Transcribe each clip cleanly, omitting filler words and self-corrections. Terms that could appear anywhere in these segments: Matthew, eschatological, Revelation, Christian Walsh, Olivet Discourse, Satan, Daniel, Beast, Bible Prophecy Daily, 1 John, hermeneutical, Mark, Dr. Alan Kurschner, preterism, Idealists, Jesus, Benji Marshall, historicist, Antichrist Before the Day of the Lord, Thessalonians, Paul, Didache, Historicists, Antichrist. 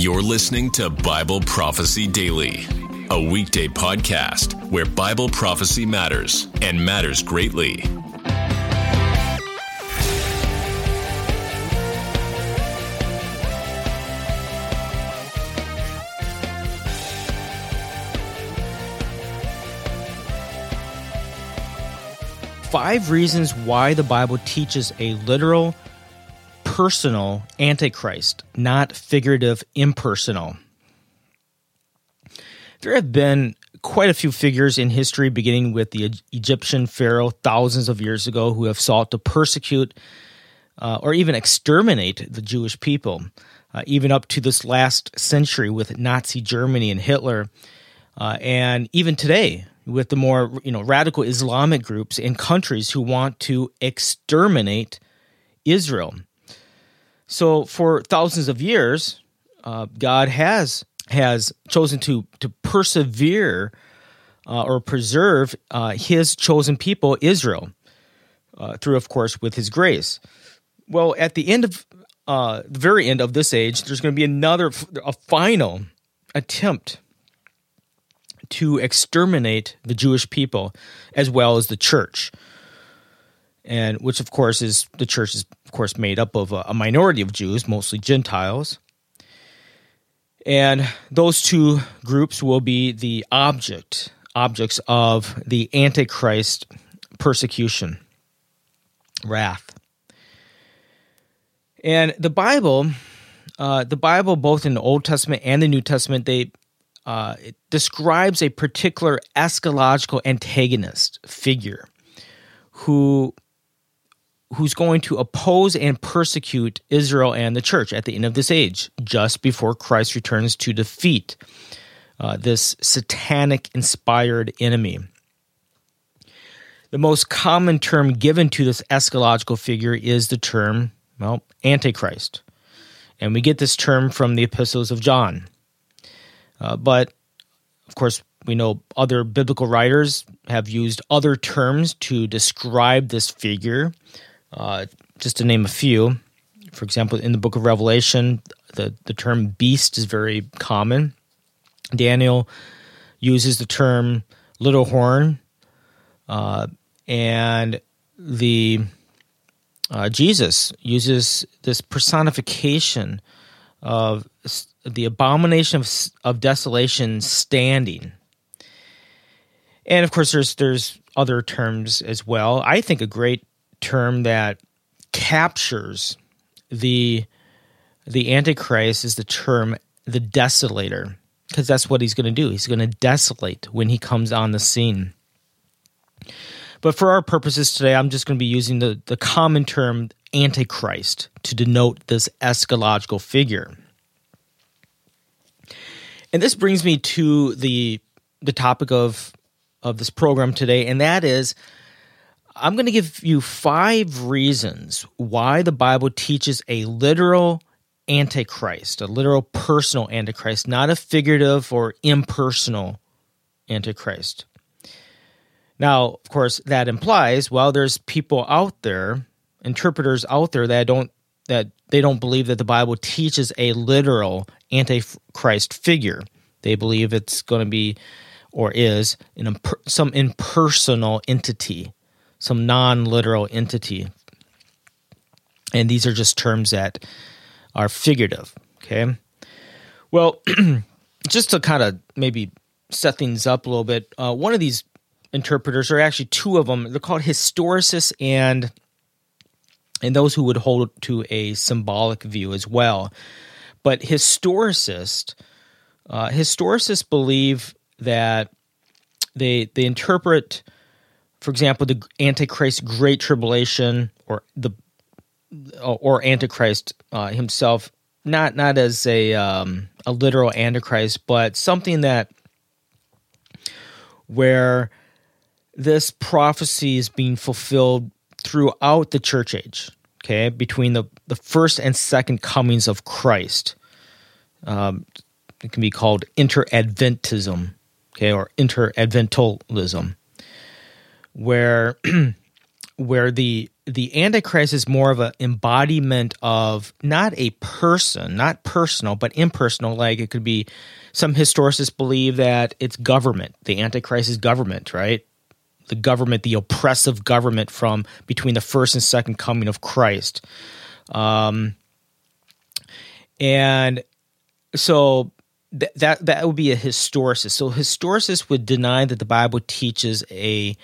You're listening to Bible Prophecy Daily, a weekday podcast where Bible prophecy matters and matters greatly. Five reasons why the Bible teaches a literal, personal Antichrist, not figurative, impersonal. There have been quite a few figures in history, beginning with the Egyptian pharaoh thousands of years ago, who have sought to persecute or even exterminate the Jewish people, even up to this last century with Nazi Germany and Hitler, and even today with the more radical Islamic groups and countries who want to exterminate Israel. So for thousands of years, God has chosen to persevere or preserve His chosen people, Israel, through, of course, with His grace. Well, at the end of the very end of this age, there's going to be a final attempt to exterminate the Jewish people as well as the church. And which, of course, is the church is, of course, made up of a minority of Jews, mostly Gentiles. And those two groups will be the objects of the Antichrist persecution, wrath. And the Bible, both in the Old Testament and the New Testament, it describes a particular eschatological antagonist figure who's going to oppose and persecute Israel and the church at the end of this age, just before Christ returns to defeat this satanic-inspired enemy. The most common term given to this eschatological figure is the term, Antichrist. And we get this term from the epistles of John. But, of course, we know other biblical writers have used other terms to describe this figure. Just to name a few, for example, in the book of Revelation, the term beast is very common. Daniel uses the term little horn, and Jesus uses this personification of the abomination of desolation standing. And of course, there's other terms as well. I think a great term that captures the Antichrist is the term the desolator, because that's what he's going to do. He's going to desolate when he comes on the scene. But for our purposes today, I'm just going to be using the common term Antichrist to denote this eschatological figure. And this brings me to the topic of this program today, and that is, I'm going to give you five reasons why the Bible teaches a literal Antichrist, a literal personal Antichrist, not a figurative or impersonal Antichrist. Now, of course, that implies, there's people out there, interpreters out there that they don't believe that the Bible teaches a literal Antichrist figure. They believe it's going to be or is some impersonal entity, some non-literal entity. And these are just terms that are figurative, okay? Well, just to kind of maybe set things up a little bit, one of these interpreters, or actually two of them, they're called historicists and those who would hold to a symbolic view as well. But historicists believe that they interpret, for example, the Antichrist Great Tribulation or Antichrist himself, not as a literal Antichrist, but something that where this prophecy is being fulfilled throughout the church age, okay, between the first and second comings of Christ. It can be called inter-adventism, okay, or inter-adventalism, where the Antichrist is more of an embodiment of not a person, not personal, but impersonal. Like it could be, some historicists believe that it's government. The Antichrist is government, right? The government, the oppressive government from between the first and second coming of Christ. And so that would be a historicist. So historicists would deny that the Bible teaches a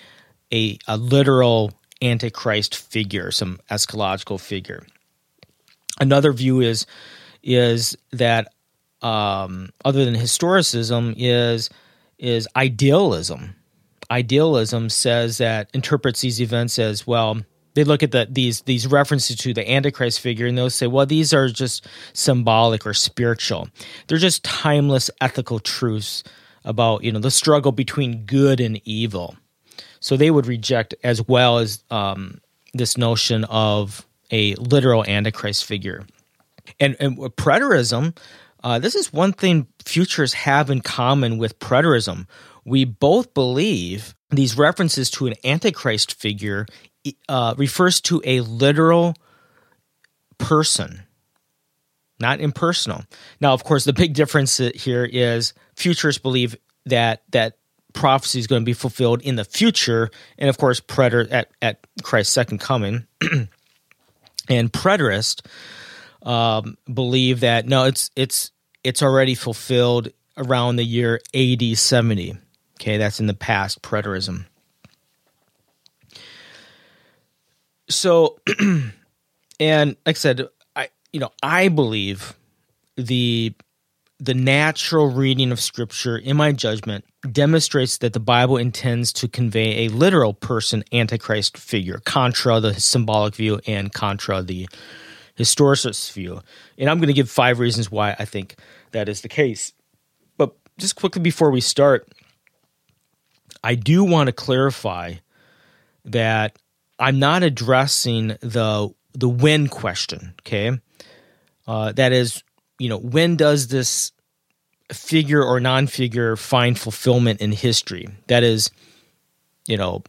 literal Antichrist figure, some eschatological figure. Another view is that other than historicism is idealism. Idealism says that interprets these events as, well, they look at these references to the Antichrist figure and they'll say, well, these are just symbolic or spiritual. They're just timeless ethical truths about, the struggle between good and evil. So they would reject, as well as this notion of a literal Antichrist figure. And preterism, this is one thing futurists have in common with preterism. We both believe these references to an Antichrist figure refers to a literal person, not impersonal. Now, of course, the big difference here is futurists believe that prophecy is going to be fulfilled in the future, and of course, at Christ's second coming. And preterists believe that no, it's already fulfilled around the year AD 70. Okay, that's in the past, preterism. So, and like I said, I believe the natural reading of Scripture, in my judgment, demonstrates that the Bible intends to convey a literal person Antichrist figure, contra the symbolic view and contra the historicist view. And I'm going to give 5 reasons why I think that is the case. But just quickly before we start, I do want to clarify that I'm not addressing the when question, okay? That is, when does this figure or non-figure find fulfillment in history? That is, of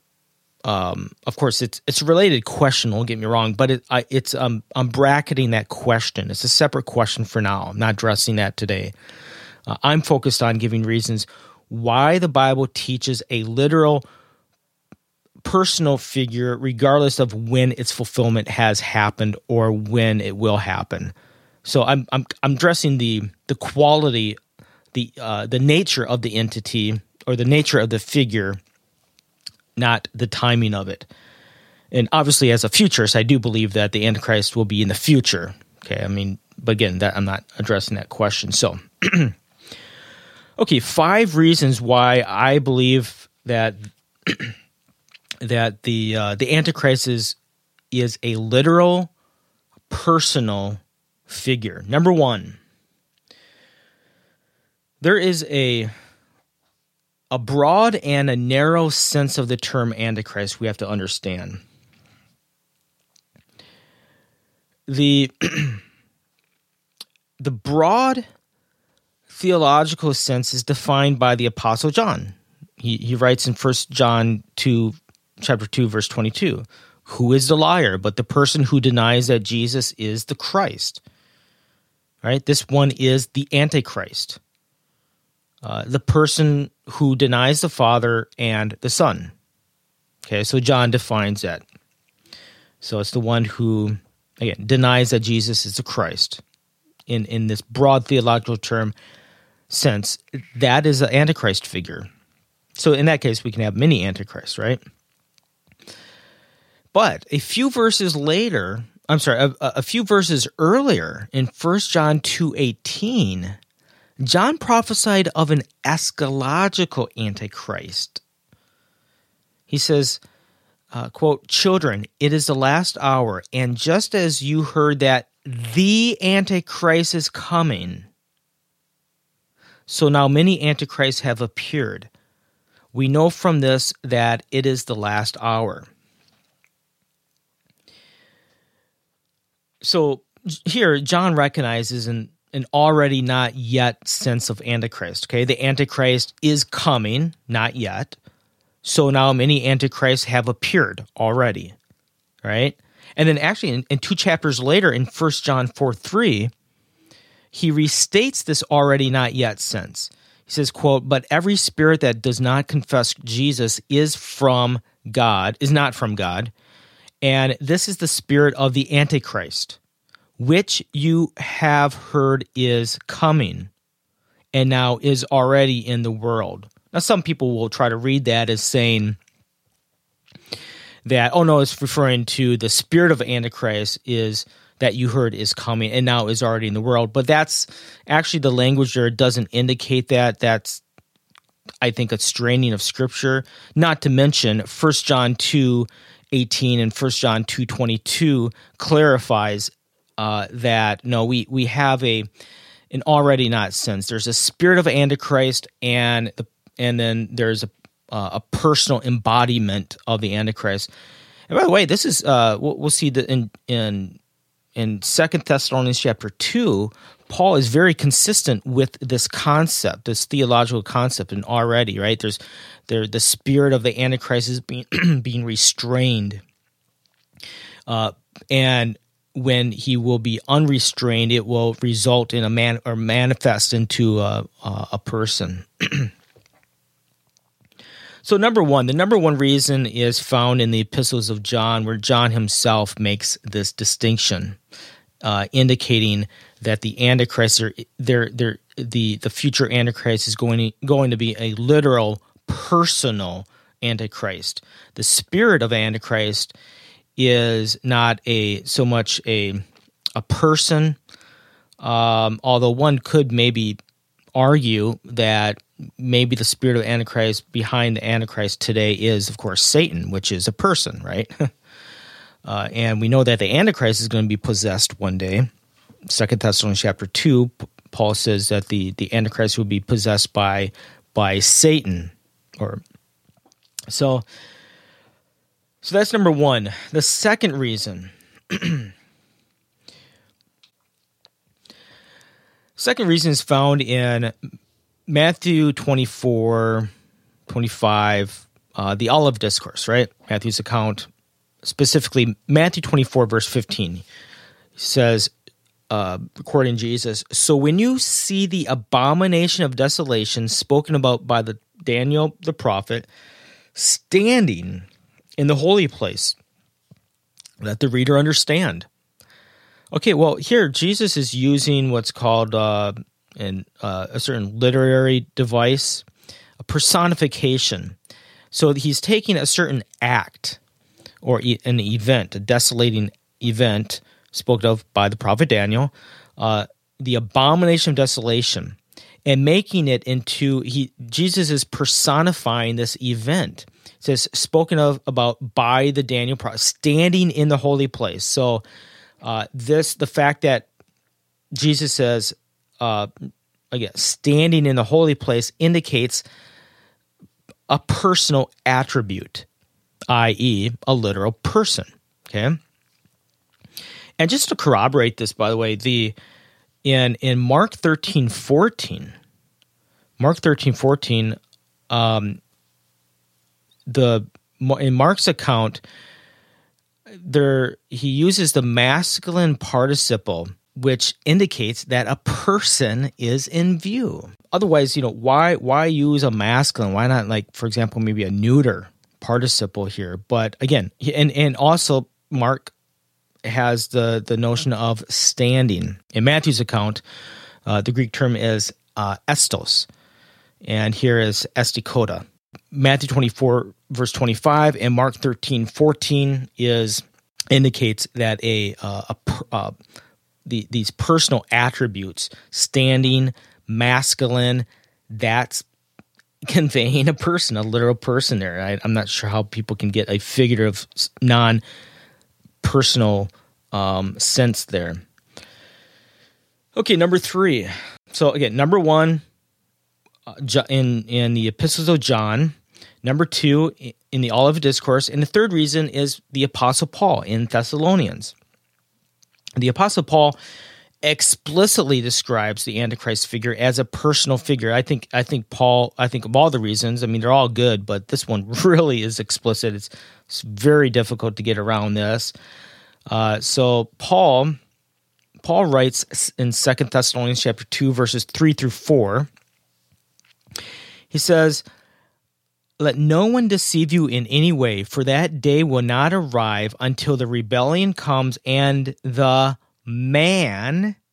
course, it's a related question, don't get me wrong, but I'm bracketing that question. It's a separate question for now. I'm not addressing that today. I'm focused on giving reasons why the Bible teaches a literal personal figure regardless of when its fulfillment has happened or when it will happen. So I'm addressing the quality, the nature of the entity or the nature of the figure, not the timing of it. And obviously, as a futurist, I do believe that the Antichrist will be in the future. Okay, I mean, but again, I'm not addressing that question. So, okay, 5 reasons why I believe that that the Antichrist is a literal, personal figure. Number 1. There is a broad and a narrow sense of the term Antichrist we have to understand. The broad theological sense is defined by the Apostle John. He writes in 1 John chapter 2, verse 22, "Who is the liar but the person who denies that Jesus is the Christ?" Right? This one is the Antichrist. The person who denies the Father and the Son. Okay, so John defines that. So it's the one who, again, denies that Jesus is the Christ. In this broad theological term sense, that is the Antichrist figure. So in that case, we can have many Antichrists, right? But a few verses earlier, in 1 John 2:18, John prophesied of an eschatological Antichrist. He says, quote, "Children, it is the last hour, and just as you heard that the Antichrist is coming, so now many Antichrists have appeared. We know from this that it is the last hour." So here, John recognizes an already not yet sense of Antichrist. Okay, the Antichrist is coming, not yet. So now many Antichrists have appeared already, right? And then actually in two chapters later in 1 John 4:3, he restates this already not yet sense. He says, quote, "But every spirit that does not confess Jesus is not from God, and this is the spirit of the Antichrist, which you have heard is coming, and now is already in the world." Now, some people will try to read that as saying that, oh no, it's referring to the spirit of Antichrist is that you heard is coming and now is already in the world. But that's actually the language there doesn't indicate that. That's, I think, a straining of Scripture. Not to mention 1 John 2:18 and 1 John 2:22 clarifies that, no, we have an already not sense. There's a spirit of Antichrist, and then there's a personal embodiment of the Antichrist. And by the way, this is we'll see that in 2 Thessalonians chapter 2, Paul is very consistent with this concept, this theological concept, and already, right? There's the spirit of the Antichrist is being restrained, and when he will be unrestrained, it will result in manifest into a person. So the number one reason is found in the epistles of John, where John himself makes this distinction, indicating that the Antichrist, the future Antichrist, is going to be a literal, personal Antichrist. The spirit of Antichrist is not so much a person, although one could maybe argue that maybe the spirit of Antichrist behind the Antichrist today is, of course, Satan, which is a person, right? And we know that the Antichrist is going to be possessed one day. 2 Thessalonians chapter 2, Paul says that the Antichrist will be possessed by Satan. So that's number one. The second reason... Second reason is found in Matthew 24:25, the Olivet Discourse, right? Matthew's account, specifically Matthew 24, verse 15, says, according to Jesus, "So when you see the abomination of desolation spoken about by the Daniel the prophet standing in the holy place, let the reader understand." Okay, well, here Jesus is using what's called a certain literary device, a personification. So he's taking a certain act or an event, a desolating event spoken of by the prophet Daniel, the abomination of desolation, and making it into Jesus is personifying this event. It says spoken of about by the Daniel prophet, standing in the holy place. So the fact that Jesus says, again, standing in the holy place indicates a personal attribute, i.e., a literal person, okay? And just to corroborate this, by the way, in Mark 13:14, in Mark's account, he uses the masculine participle, which indicates that a person is in view. Otherwise, why use a masculine? Why not, like, for example, maybe a neuter participle here? But again, and also Mark has the notion of standing. In Matthew's account, the Greek term is estos, and here is estikota. Matthew 24, verse 25, and Mark 13:14 indicates that these personal attributes, standing, masculine, that's conveying a person, a literal person there. I'm not sure how people can get a figurative, non-personal sense there. Okay, number three. So again, number one, in the epistles of John, number two, in the Olivet Discourse, and the third reason is the Apostle Paul in Thessalonians. The Apostle Paul explicitly describes the Antichrist figure as a personal figure. I think of all the reasons, I mean, they're all good, but this one really is explicit. It's very difficult to get around this. So Paul writes in 2 Thessalonians chapter 2, verses 3 through 4, he says, "Let no one deceive you in any way, for that day will not arrive until the rebellion comes and the man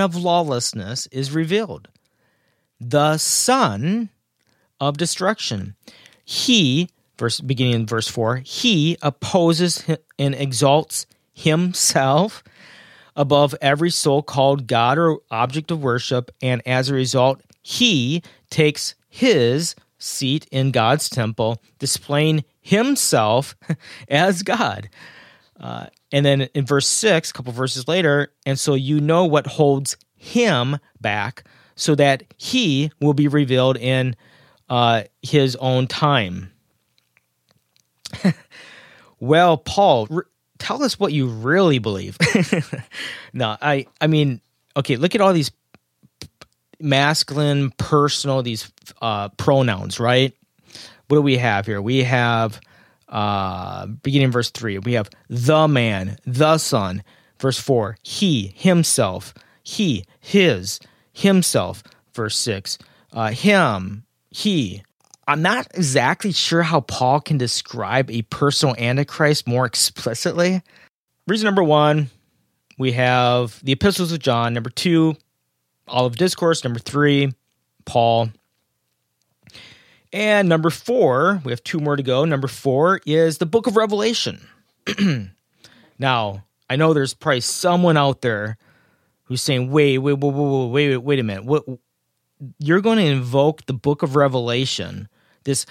of lawlessness is revealed, the son of destruction. He," beginning in verse 4, "he opposes and exalts himself above every so called God or object of worship, and as a result, he takes his seat in God's temple, displaying himself as God." And then in verse 6, a couple verses later, "And so you know what holds him back, so that he will be revealed in his own time." Well, Paul, tell us what you really believe. No, I mean, okay, look at all these masculine, personal, these pronouns, right? What do we have here? We have, beginning in verse 3, we have the man, the son. Verse 4, he, himself, he, his, himself. Verse 6, him, he. I'm not exactly sure how Paul can describe a personal Antichrist more explicitly. Reason number 1, we have the epistles of John. Number 2, Olivet Discourse. Number 3, Paul. And number 4, we have 2 more to go. Number 4 is the book of Revelation. Now, I know there's probably someone out there who's saying, wait a minute. What, you're going to invoke the book of Revelation, this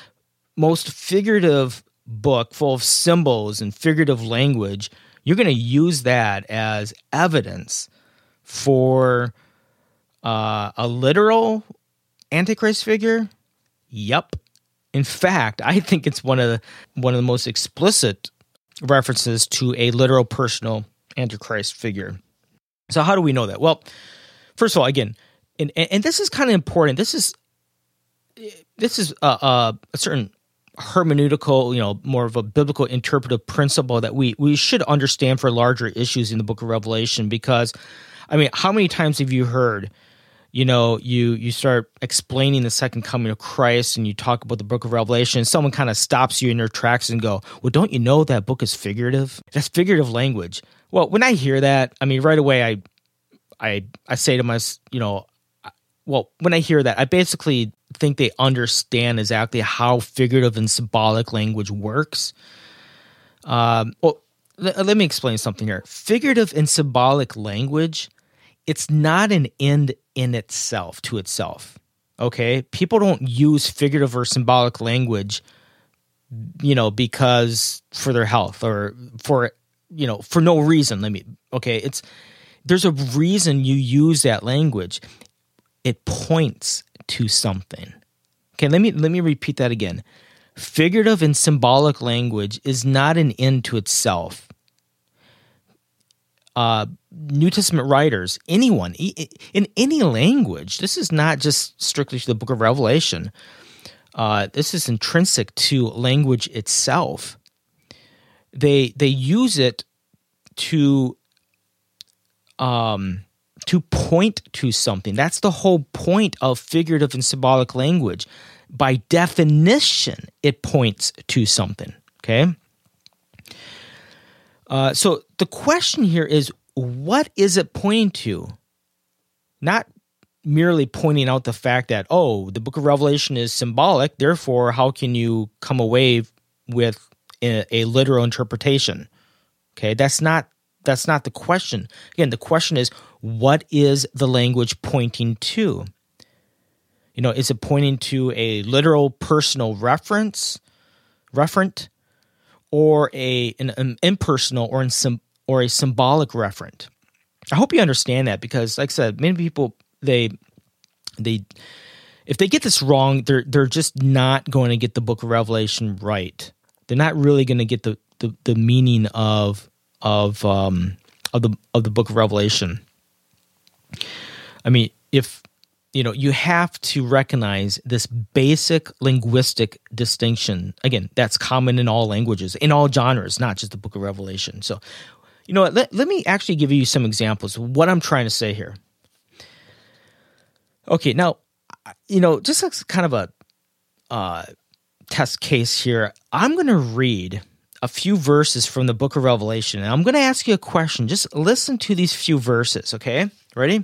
most figurative book full of symbols and figurative language, you're going to use that as evidence for a literal Antichrist figure? Yep. In fact, I think it's one of the most explicit references to a literal personal Antichrist figure. So how do we know that? Well, first of all, again, and this is kind of important. This is a certain hermeneutical, more of a biblical interpretive principle that we should understand for larger issues in the book of Revelation, because, I mean, how many times have you heard, you start explaining the second coming of Christ and you talk about the book of Revelation and someone kind of stops you in your tracks and go, well, don't you know that book is figurative? That's figurative language. Well, when I hear that, I mean, right away I say to myself, well, when I hear that, I basically think they understand exactly how figurative and symbolic language works. Let me explain something here. Figurative and symbolic language, it's not an end in itself, to itself, okay? People don't use figurative or symbolic language, because for their health or for no reason. There's a reason you use that language. It points to something. Okay, let me repeat that again. Figurative and symbolic language is not an end to itself. New Testament writers, anyone, in any language, this is not just strictly to the book of Revelation. This is intrinsic to language itself. They use it to point to something. That's the whole point of figurative and symbolic language. By definition, it points to something, okay? So the question here is, what is it pointing to? Not merely pointing out the fact that, oh, the book of Revelation is symbolic, therefore how can you come away with a literal interpretation? Okay, that's not the question. Again, the question is, what is the language pointing to? Is it pointing to a literal personal referent, or an impersonal or a symbolic referent? I hope you understand that, because, like I said, many people, they if they get this wrong, they're just not going to get the book of Revelation right. They're not really going to get the meaning of the book of Revelation. I mean, if you know, you have to recognize this basic linguistic distinction. Again, that's common in all languages, in all genres, not just the book of Revelation. So, you know what, let me actually give you some examples of what I'm trying to say here. Okay, now, you know, just as kind of a test case here, I'm going to read a few verses from the book of Revelation, and I'm going to ask you a question. Just listen to these few verses, okay? Ready?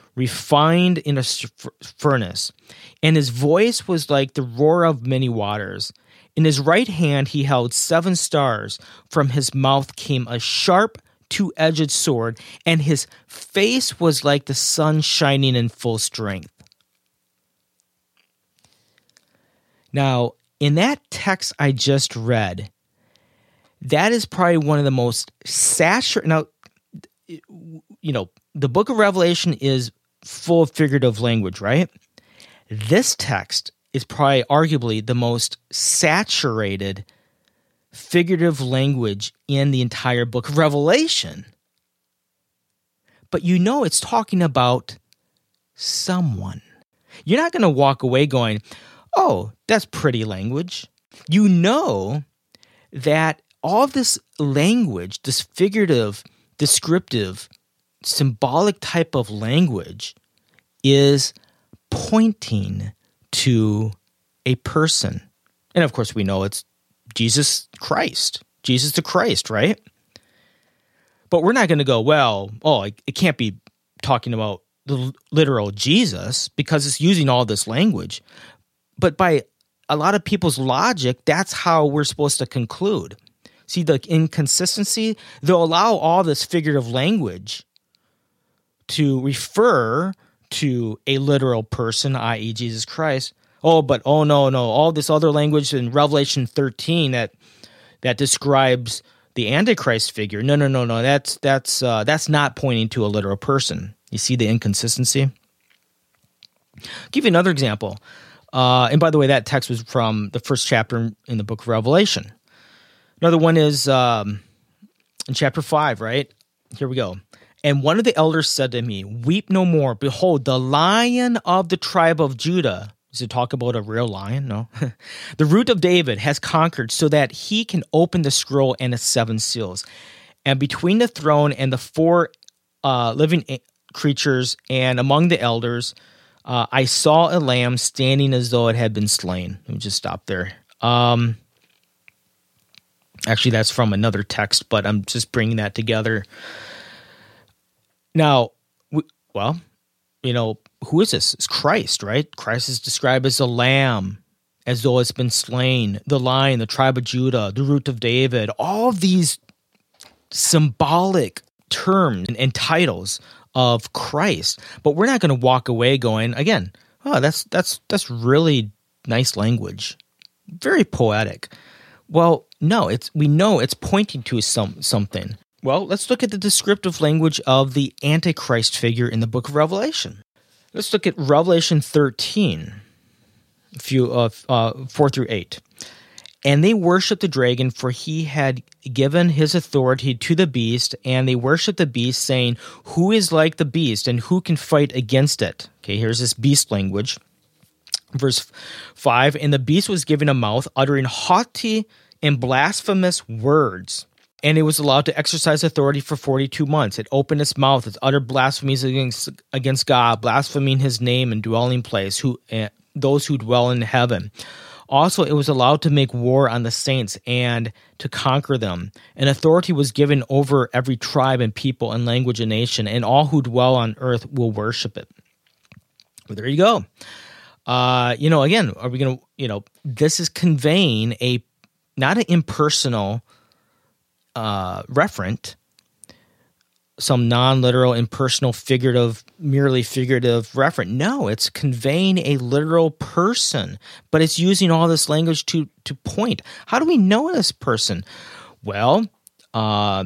refined in a furnace, and his voice was like the roar of many waters. In his right hand he held 7 stars. From his mouth came a sharp, two-edged sword, and his face was like the sun shining in full strength. Now, in that text I just read, that is probably one of the most saturated. Now, you know, the book of Revelation is full of figurative language, right? This text is probably arguably the most saturated figurative language in the entire book of Revelation. But you know it's talking about someone. You're not going to walk away going, oh, that's pretty language. You know that all of this language, this figurative, descriptive, symbolic type of language is pointing to a person. And of course, we know it's Jesus the Christ, right? But we're not going to go, well, oh, it can't be talking about the literal Jesus because it's using all this language. But by a lot of people's logic, that's how we're supposed to conclude. See the inconsistency? They'll allow all this figurative language to refer to a literal person, i.e. Jesus Christ. Oh, but no, all this other language in Revelation 13 that describes the Antichrist figure. No, that's not pointing to a literal person. You see the inconsistency? I'll give you another example. And by the way, that text was from the first chapter in the book of Revelation. Another one is in chapter 5, right? Here we go. And one of the elders said to me, "Weep no more. Behold, the Lion of the tribe of Judah." Does it talk about a real lion? No. "The root of David has conquered so that he can open the scroll and its 7 seals. And between the throne and the 4 living creatures and among the elders, I saw a lamb standing as though it had been slain." Let me just stop there. Actually, that's from another text, but I'm just bringing that together. Now, who is this? It's Christ, right? Christ is described as a lamb, as though it's been slain, the Lion, the tribe of Judah, the root of David, all of these symbolic terms and titles of Christ. But we're not going to walk away going, again, oh, that's really nice language, very poetic. Well, no, we know it's pointing to something. Well, let's look at the descriptive language of the Antichrist figure in the book of Revelation. Let's look at Revelation 13, 4 through 8. "And they worshiped the dragon, for he had given his authority to the beast, and they worshiped the beast, saying, 'Who is like the beast, and who can fight against it?'" Okay, here's this beast language. Verse 5, "And the beast was given a mouth, uttering haughty and blasphemous words. And it was allowed to exercise authority for 42 months. It opened its mouth, it uttered blasphemies against God, blaspheming his name and dwelling place, those who dwell in heaven. Also, it was allowed to make war on the saints and to conquer them. And authority was given over every tribe and people and language and nation, and all who dwell on earth will worship it." Well, there you go. Again, are we going to, this is conveying not an impersonal referent, some non-literal, impersonal, figurative, merely figurative reference. No, it's conveying a literal person, but it's using all this language to point. How do we know this person? Well,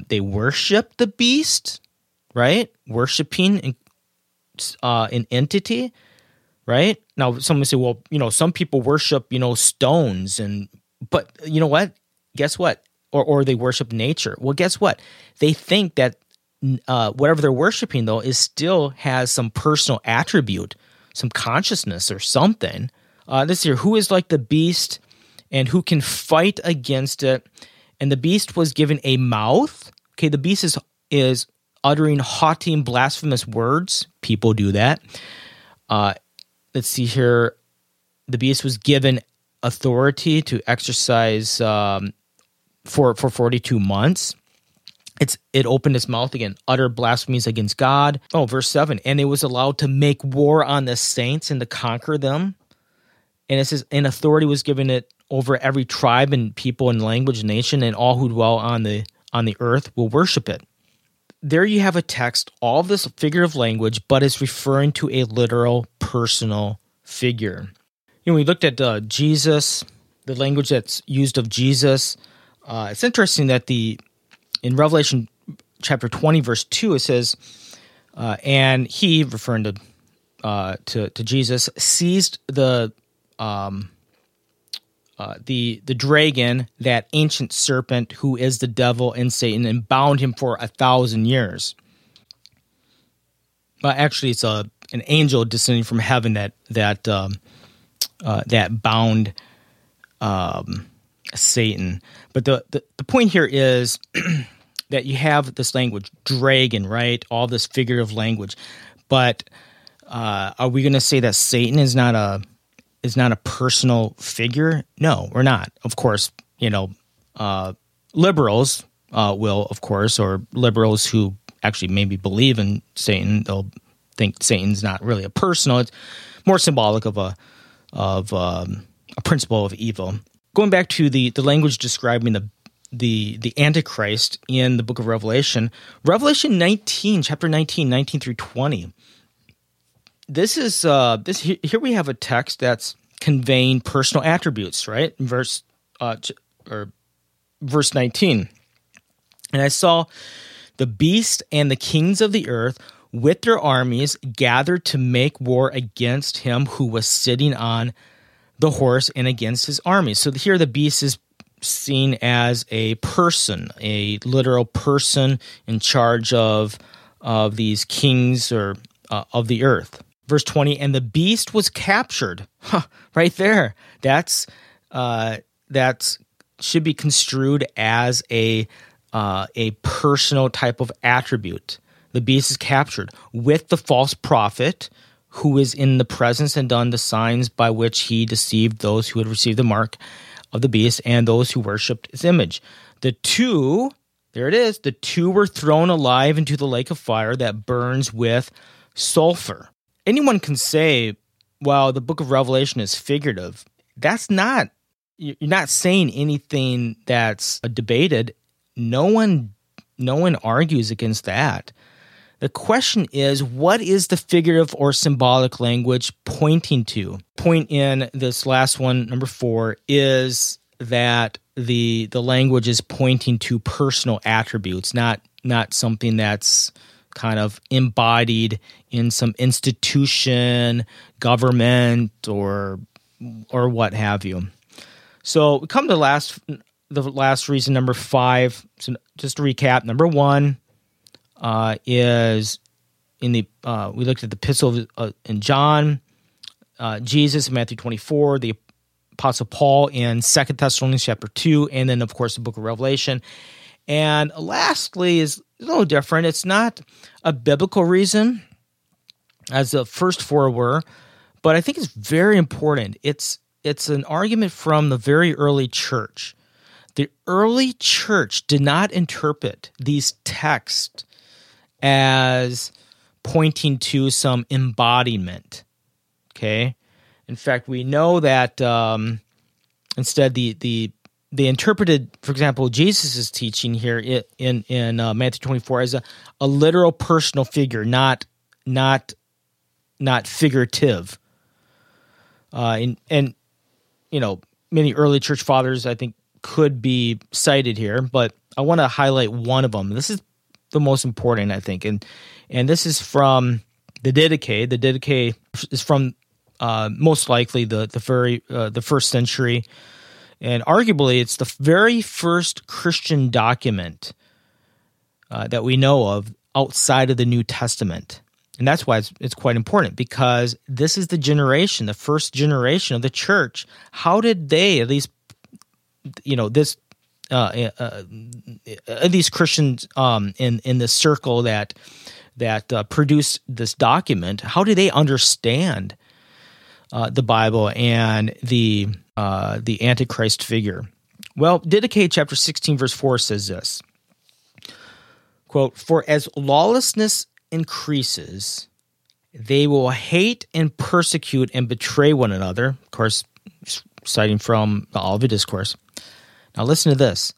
they worship the beast, right? Worshiping an entity, right? Now, someone will say, well, you know, some people worship, you know, stones, but you know what? Guess what? Or they worship nature. Well, guess what? They think that whatever they're worshiping, though, is still has some personal attribute, some consciousness or something. Let's see here. Who is like the beast and who can fight against it? And the beast was given a mouth. Okay, the beast is uttering haughty and blasphemous words. People do that. Let's see here. The beast was given authority to exercise for 42 months. It opened its mouth again, utter blasphemies against God. Oh, verse 7, and it was allowed to make war on the saints and to conquer them. And it says, and authority was given it over every tribe and people and language and nation, and all who dwell on the earth will worship it. There you have a text, all of this figurative language, but it's referring to a literal, personal figure. You know, we looked at Jesus, the language that's used of Jesus. It's interesting that in Revelation chapter 20, verse 2, it says, and he, referring to Jesus, seized the dragon, that ancient serpent who is the devil and Satan, and bound him for 1,000 years. Well, actually, it's an angel descending from heaven that bound Satan. But the point here is that you have this language, dragon, right? All this figurative language. But are we going to say that Satan is not a personal figure? No, we're not. Of course, you know, liberals will, of course, or liberals who actually maybe believe in Satan, they'll think Satan's not really a personal. It's more symbolic of a principle of evil. Going back to the language describing the Antichrist in the book of Revelation, Revelation 19, chapter 19 through 20. This is here we have a text that's conveying personal attributes, right? Verse 19, and I saw the beast and the kings of the earth with their armies gathered to make war against him who was sitting on the horse and against his army. So here the beast is seen as a person, a literal person in charge of these kings or of the earth. Verse 20, and the beast was captured. Huh, right there. That's should be construed as a personal type of attribute. The beast is captured with the false prophet, who is in the presence and done the signs by which he deceived those who had received the mark of the beast and those who worshipped his image. The two were thrown alive into the lake of fire that burns with sulfur. Anyone can say, well, the book of Revelation is figurative. You're not saying anything that's debated. No one argues against that. The question is, what is the figurative or symbolic language pointing to? Point in this last one, number 4, is that the language is pointing to personal attributes, not something that's kind of embodied in some institution, government, or what have you. So we come to the last reason, number 5. So just to recap, number 1. Is in the we looked at the epistle in John, Jesus in Matthew 24, the Apostle Paul in 2 Thessalonians chapter 2, and then of course the book of Revelation. And lastly is a little different. It's not a biblical reason, as the first 4 were, but I think it's very important. It's an argument from the very early church. The early church did not interpret these texts as pointing to some embodiment, okay? In fact, we know that instead the they interpreted, for example, Jesus' teaching here in Matthew 24 as a literal personal figure, not figurative. And you know, many early church fathers, I think, could be cited here, but I want to highlight one of them. This is the most important, I think, and this is from the Didache. The Didache is from most likely the very first century, and arguably it's the very first Christian document that we know of outside of the New Testament. And that's why it's quite important, because this is the generation, the first generation of the church. How did they, at least, you know, this at least Christians in the circle that produced this document, how do they understand the Bible and the Antichrist figure? Well, Didache chapter 16 verse 4 says this, quote, "For as lawlessness increases, they will hate and persecute and betray one another." Of course, citing from the Olivet Discourse. Now listen to this.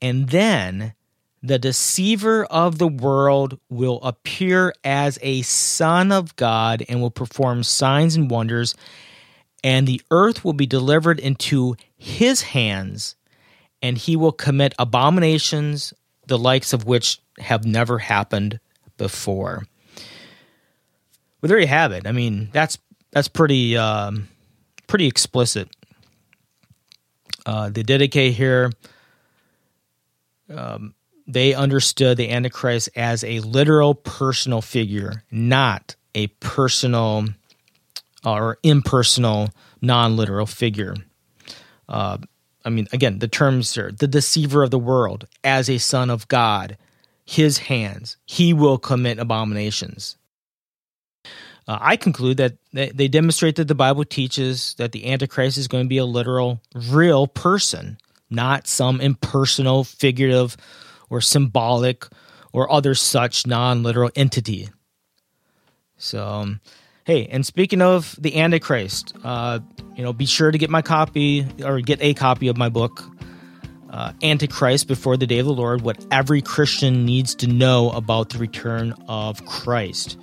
"And then the deceiver of the world will appear as a son of God and will perform signs and wonders, and the earth will be delivered into his hands, and he will commit abominations, the likes of which have never happened before." Well, there you have it. I mean, that's pretty explicit. The Didache here, they understood the Antichrist as a literal personal figure, not a personal or impersonal, non-literal figure. I mean, again, the terms here: the deceiver of the world, as a son of God, his hands, he will commit abominations. I conclude that they demonstrate that the Bible teaches that the Antichrist is going to be a literal, real person, not some impersonal, figurative, or symbolic, or other such non-literal entity. So, hey, and speaking of the Antichrist, you know, be sure to get my copy, or get a copy of my book, Antichrist Before the Day of the Lord, What Every Christian Needs to Know About the Return of Christ.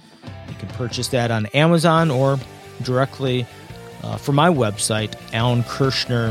You can purchase that on Amazon or directly from my website, alankurschner.com.